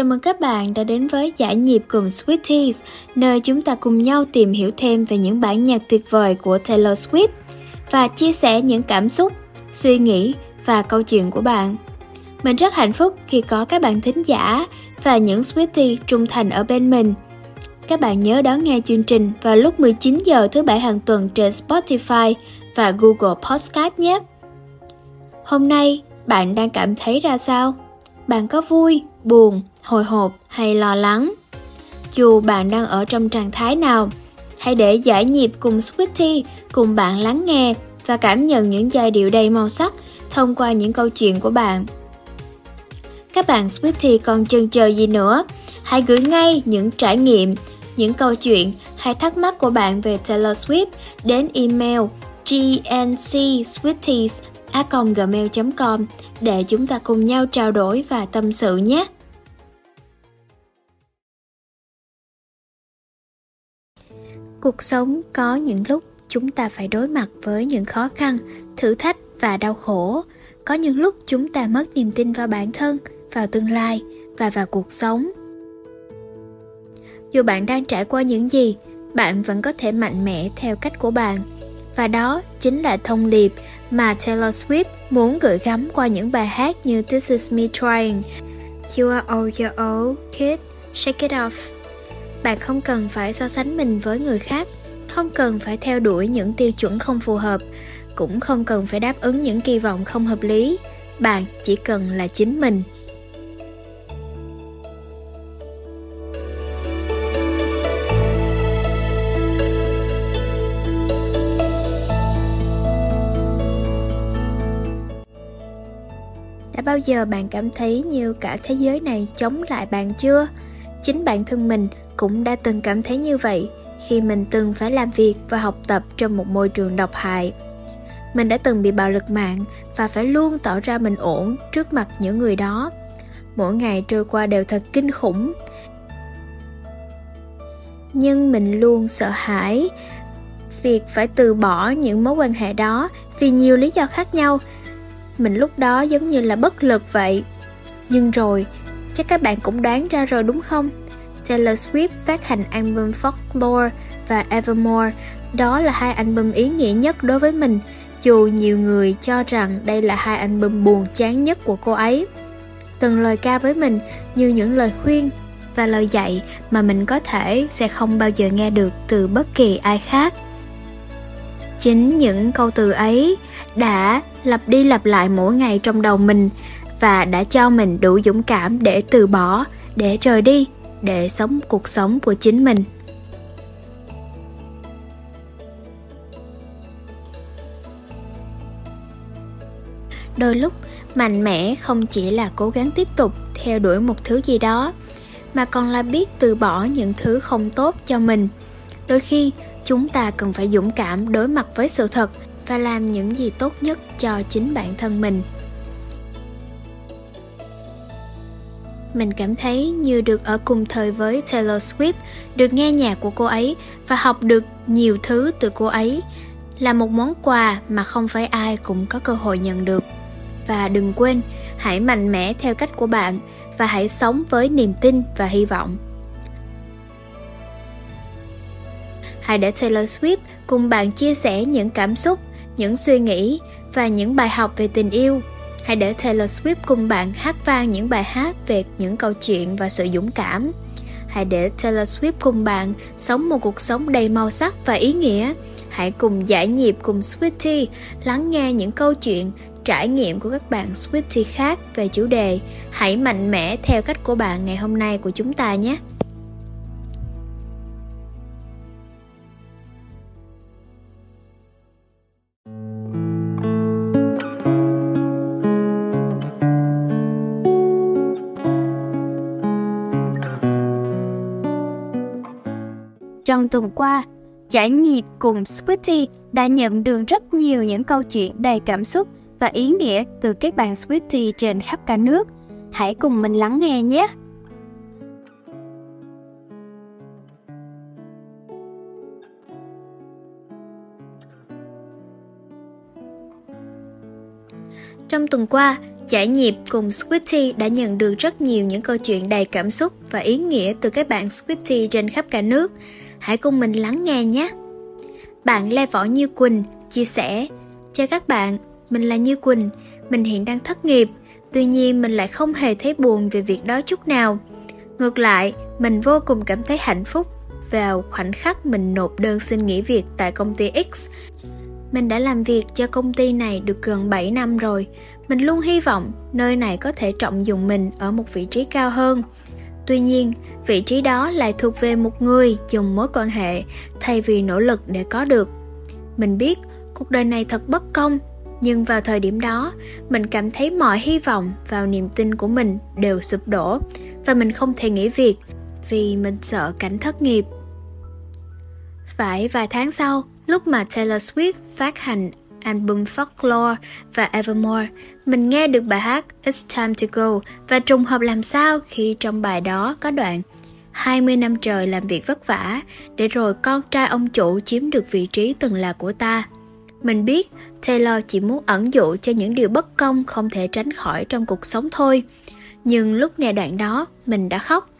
Chào mừng các bạn đã đến với Giải nhịp cùng Swifties, nơi chúng ta cùng nhau tìm hiểu thêm về những bản nhạc tuyệt vời của Taylor Swift và chia sẻ những cảm xúc, suy nghĩ và câu chuyện của bạn. Mình rất hạnh phúc khi có các bạn thính giả và những Swifties trung thành ở bên mình. Các bạn nhớ đón nghe chương trình vào lúc 19 giờ thứ Bảy hàng tuần trên Spotify và Google Podcast nhé. Hôm nay, bạn đang cảm thấy ra sao? Bạn có vui, buồn, hồi hộp hay lo lắng? Dù bạn đang ở trong trạng thái nào, hãy để Giải nhịp cùng Swiftie cùng bạn lắng nghe và cảm nhận những giai điệu đầy màu sắc thông qua những câu chuyện của bạn. Các bạn Swiftie còn chần chờ gì nữa? Hãy gửi ngay những trải nghiệm, những câu chuyện hay thắc mắc của bạn về Taylor Swift đến email gncswifties@gmail.com để chúng ta cùng nhau trao đổi và tâm sự nhé. Cuộc sống có những lúc chúng ta phải đối mặt với những khó khăn, thử thách và đau khổ. Có những lúc chúng ta mất niềm tin vào bản thân, vào tương lai và vào cuộc sống. Dù bạn đang trải qua những gì, bạn vẫn có thể mạnh mẽ theo cách của bạn. Và đó chính là thông điệp mà Taylor Swift muốn gửi gắm qua những bài hát như This Is Me Trying, You Are All Your Own, Kid, Shake It Off. Bạn không cần phải so sánh mình với người khác, không cần phải theo đuổi những tiêu chuẩn không phù hợp, cũng không cần phải đáp ứng những kỳ vọng không hợp lý. Bạn chỉ cần là chính mình. Bao giờ bạn cảm thấy như cả thế giới này chống lại bạn chưa? Chính bản thân mình cũng đã từng cảm thấy như vậy khi mình từng phải làm việc và học tập trong một môi trường độc hại. Mình đã từng bị bạo lực mạng và phải luôn tỏ ra mình ổn trước mặt những người đó. Mỗi ngày trôi qua đều thật kinh khủng. Nhưng mình luôn sợ hãi việc phải từ bỏ những mối quan hệ đó vì nhiều lý do khác nhau. Mình lúc đó giống như là bất lực vậy. Nhưng rồi, chắc các bạn cũng đoán ra rồi đúng không? Taylor Swift phát hành album Folklore và Evermore. Đó là hai album ý nghĩa nhất đối với mình, dù nhiều người cho rằng đây là hai album buồn chán nhất của cô ấy. Từng lời ca với mình như những lời khuyên và lời dạy mà mình có thể sẽ không bao giờ nghe được từ bất kỳ ai khác. Chính những câu từ ấy đã lặp đi lặp lại mỗi ngày trong đầu mình và đã cho mình đủ dũng cảm để từ bỏ, để rời đi, để sống cuộc sống của chính mình. Đôi lúc, mạnh mẽ không chỉ là cố gắng tiếp tục theo đuổi một thứ gì đó, mà còn là biết từ bỏ những thứ không tốt cho mình. Đôi khi, chúng ta cần phải dũng cảm đối mặt với sự thật và làm những gì tốt nhất cho chính bản thân mình. Mình cảm thấy như được ở cùng thời với Taylor Swift, được nghe nhạc của cô ấy và học được nhiều thứ từ cô ấy, là một món quà mà không phải ai cũng có cơ hội nhận được. Và đừng quên, hãy mạnh mẽ theo cách của bạn và hãy sống với niềm tin và hy vọng. Hãy để Taylor Swift cùng bạn chia sẻ những cảm xúc, những suy nghĩ và những bài học về tình yêu. Hãy để Taylor Swift cùng bạn hát vang những bài hát về những câu chuyện và sự dũng cảm. Hãy để Taylor Swift cùng bạn sống một cuộc sống đầy màu sắc và ý nghĩa. Hãy cùng Giải nhịp cùng Swiftie lắng nghe những câu chuyện, trải nghiệm của các bạn Swiftie khác về chủ đề Hãy mạnh mẽ theo cách của bạn ngày hôm nay của chúng ta nhé. Trong tuần qua, Trải nghiệm cùng Swiftie đã nhận được rất nhiều những câu chuyện đầy cảm xúc và ý nghĩa từ các bạn Swiftie trên khắp cả nước. Hãy cùng mình lắng nghe nhé! Trong tuần qua, Giải Nhịp cùng Swiftie đã nhận được rất nhiều những câu chuyện đầy cảm xúc và ý nghĩa từ các bạn Swiftie trên khắp cả nước. Hãy cùng mình lắng nghe nhé! Bạn Lê Võ Như Quỳnh chia sẻ: Chào các bạn, mình là Như Quỳnh, mình hiện đang thất nghiệp. Tuy nhiên mình lại không hề thấy buồn về việc đó chút nào. Ngược lại, mình vô cùng cảm thấy hạnh phúc vào khoảnh khắc mình nộp đơn xin nghỉ việc tại công ty X. Mình đã làm việc cho công ty này được gần 7 năm rồi. Mình luôn hy vọng nơi này có thể trọng dụng mình ở một vị trí cao hơn. Tuy nhiên, vị trí đó lại thuộc về một người dùng mối quan hệ thay vì nỗ lực để có được. Mình biết cuộc đời này thật bất công, nhưng vào thời điểm đó, mình cảm thấy mọi hy vọng vào niềm tin của mình đều sụp đổ và mình không thể nghỉ việc vì mình sợ cảnh thất nghiệp. Phải vài tháng sau, lúc mà Taylor Swift phát hành album Folklore và Evermore, mình nghe được bài hát It's Time To Go và trùng hợp làm sao khi trong bài đó có đoạn 20 năm trời làm việc vất vả để rồi con trai ông chủ chiếm được vị trí từng là của ta. Mình biết Taylor chỉ muốn ẩn dụ cho những điều bất công không thể tránh khỏi trong cuộc sống thôi. Nhưng lúc nghe đoạn đó, mình đã khóc.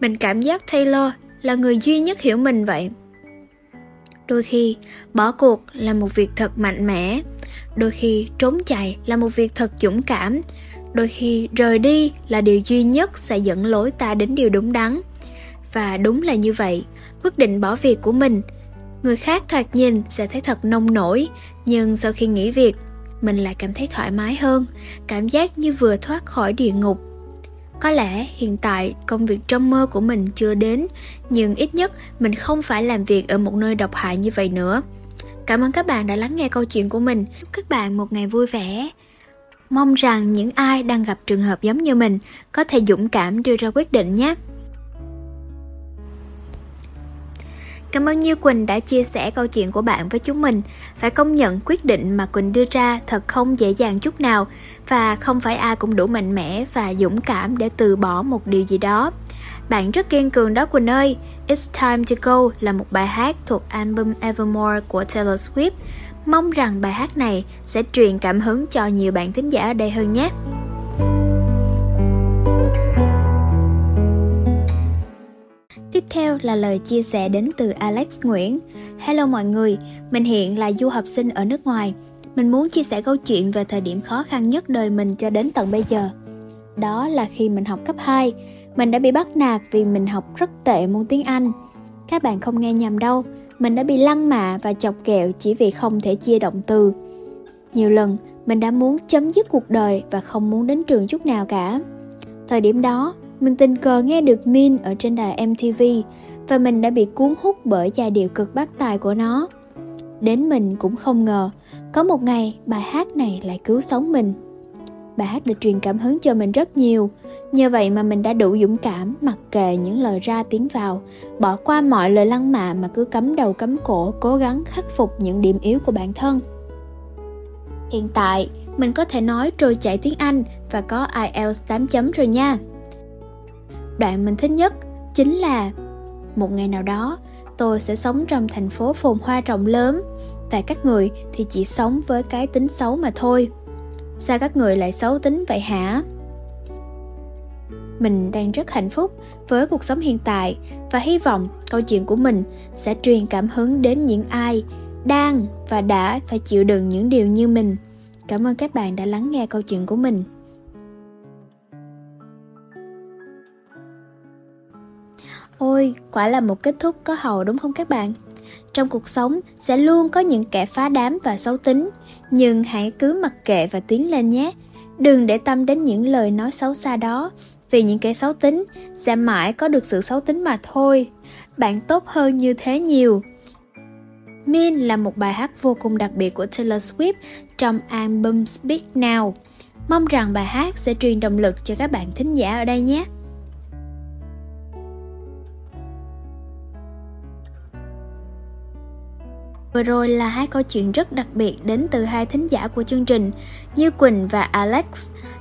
Mình cảm giác Taylor là người duy nhất hiểu mình vậy. Đôi khi, bỏ cuộc là một việc thật mạnh mẽ. Đôi khi, trốn chạy là một việc thật dũng cảm. Đôi khi, rời đi là điều duy nhất sẽ dẫn lối ta đến điều đúng đắn. Và đúng là như vậy, quyết định bỏ việc của mình, người khác thoạt nhìn sẽ thấy thật nông nổi, nhưng sau khi nghỉ việc, mình lại cảm thấy thoải mái hơn, cảm giác như vừa thoát khỏi địa ngục. Có lẽ hiện tại công việc trong mơ của mình chưa đến, nhưng ít nhất mình không phải làm việc ở một nơi độc hại như vậy nữa. Cảm ơn các bạn đã lắng nghe câu chuyện của mình. Chúc các bạn một ngày vui vẻ. Mong rằng những ai đang gặp trường hợp giống như mình có thể dũng cảm đưa ra quyết định nhé. Cảm ơn Như Quỳnh đã chia sẻ câu chuyện của bạn với chúng mình. Phải công nhận quyết định mà Quỳnh đưa ra thật không dễ dàng chút nào và không phải ai cũng đủ mạnh mẽ và dũng cảm để từ bỏ một điều gì đó. Bạn rất kiên cường đó Quỳnh ơi. It's Time To Go là một bài hát thuộc album Evermore của Taylor Swift. Mong rằng bài hát này sẽ truyền cảm hứng cho nhiều bạn thính giả ở đây hơn nhé. Tiếp theo là lời chia sẻ đến từ Alex Nguyễn. Hello mọi người, mình hiện là du học sinh ở nước ngoài. Mình muốn chia sẻ câu chuyện về thời điểm khó khăn nhất đời mình cho đến tận bây giờ. Đó là khi mình học cấp 2, mình đã bị bắt nạt vì mình học rất tệ môn tiếng Anh. Các bạn không nghe nhầm đâu, mình đã bị lăng mạ và chọc ghẹo chỉ vì không thể chia động từ. Nhiều lần, mình đã muốn chấm dứt cuộc đời và không muốn đến trường chút nào cả. Thời điểm đó, mình tình cờ nghe được Mean ở trên đài MTV và mình đã bị cuốn hút bởi giai điệu cực bác tài của nó. Đến mình cũng không ngờ, có một ngày bài hát này lại cứu sống mình. Bài hát đã truyền cảm hứng cho mình rất nhiều, nhờ vậy mà mình đã đủ dũng cảm mặc kệ những lời ra tiếng vào, bỏ qua mọi lời lăng mạ mà cứ cắm đầu cắm cổ cố gắng khắc phục những điểm yếu của bản thân. Hiện tại, mình có thể nói trôi chảy tiếng Anh và có IELTS 8 chấm rồi nha. Đoạn mình thích nhất chính là: một ngày nào đó tôi sẽ sống trong thành phố phồn hoa rộng lớn và các người thì chỉ sống với cái tính xấu mà thôi. Sao các người lại xấu tính vậy hả? Mình đang rất hạnh phúc với cuộc sống hiện tại và hy vọng câu chuyện của mình sẽ truyền cảm hứng đến những ai đang và đã phải chịu đựng những điều như mình. Cảm ơn các bạn đã lắng nghe câu chuyện của mình. Ôi, quả là một kết thúc có hậu đúng không các bạn? Trong cuộc sống sẽ luôn có những kẻ phá đám và xấu tính, nhưng hãy cứ mặc kệ và tiến lên nhé. Đừng để tâm đến những lời nói xấu xa đó, vì những kẻ xấu tính sẽ mãi có được sự xấu tính mà thôi. Bạn tốt hơn như thế nhiều. Mean là một bài hát vô cùng đặc biệt của Taylor Swift trong album Speak Now. Mong rằng bài hát sẽ truyền động lực cho các bạn thính giả ở đây nhé. Vừa rồi là hai câu chuyện rất đặc biệt đến từ hai thính giả của chương trình, Như Quỳnh và Alex.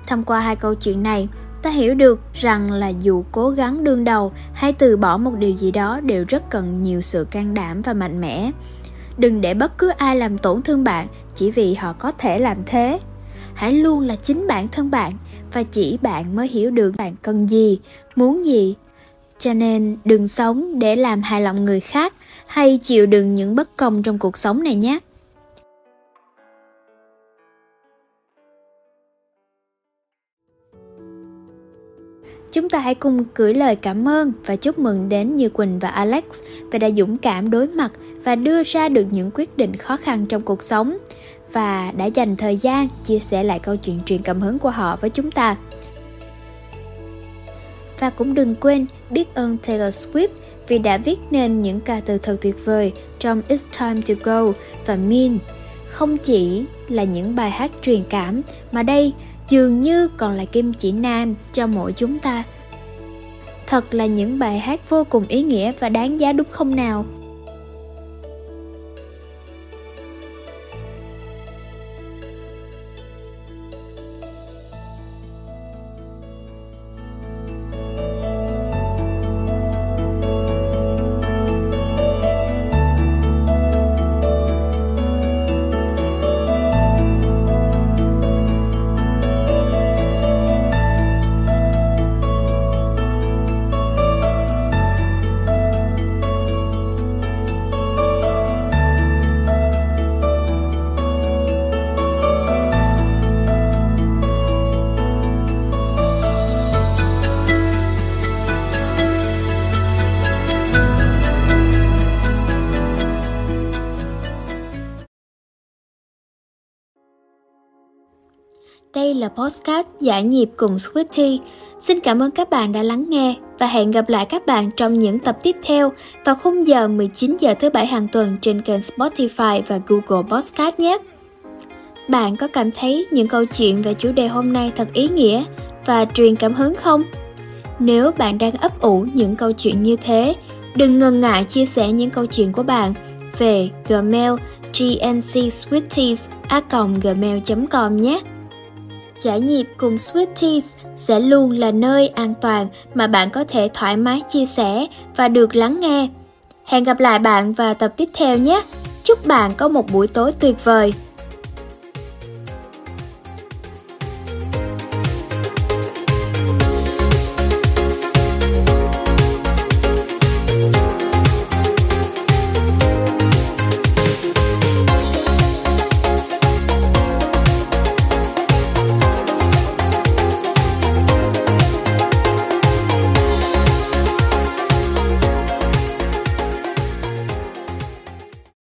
Thông qua hai câu chuyện này, ta hiểu được rằng là dù cố gắng đương đầu hay từ bỏ một điều gì đó đều rất cần nhiều sự can đảm và mạnh mẽ. Đừng để bất cứ ai làm tổn thương bạn chỉ vì họ có thể làm thế. Hãy luôn là chính bản thân bạn, và chỉ bạn mới hiểu được bạn cần gì, muốn gì. Cho nên đừng sống để làm hài lòng người khác hay chịu đựng những bất công trong cuộc sống này nhé. Chúng ta hãy cùng gửi lời cảm ơn và chúc mừng đến Như Quỳnh và Alex vì đã dũng cảm đối mặt và đưa ra được những quyết định khó khăn trong cuộc sống, và đã dành thời gian chia sẻ lại câu chuyện truyền cảm hứng của họ với chúng ta. Và cũng đừng quên biết ơn Taylor Swift vì đã viết nên những ca từ thật tuyệt vời trong It's Time To Go và Mean. Không chỉ là những bài hát truyền cảm mà đây dường như còn là kim chỉ nam cho mỗi chúng ta. Thật là những bài hát vô cùng ý nghĩa và đáng giá, đúng không nào? Đây là podcast Giải Nhịp cùng Swiftie. Xin cảm ơn các bạn đã lắng nghe và hẹn gặp lại các bạn trong những tập tiếp theo vào khung giờ 19 giờ thứ Bảy hàng tuần trên kênh Spotify và Google Podcast nhé. Bạn có cảm thấy những câu chuyện về chủ đề hôm nay thật ý nghĩa và truyền cảm hứng không? Nếu bạn đang ấp ủ những câu chuyện như thế, đừng ngần ngại chia sẻ những câu chuyện của bạn về Gmail gncSwifties@gmail.com nhé. Giải Nhịp cùng Swifties sẽ luôn là nơi an toàn mà bạn có thể thoải mái chia sẻ và được lắng nghe. Hẹn gặp lại bạn vào tập tiếp theo nhé. Chúc bạn có một buổi tối tuyệt vời.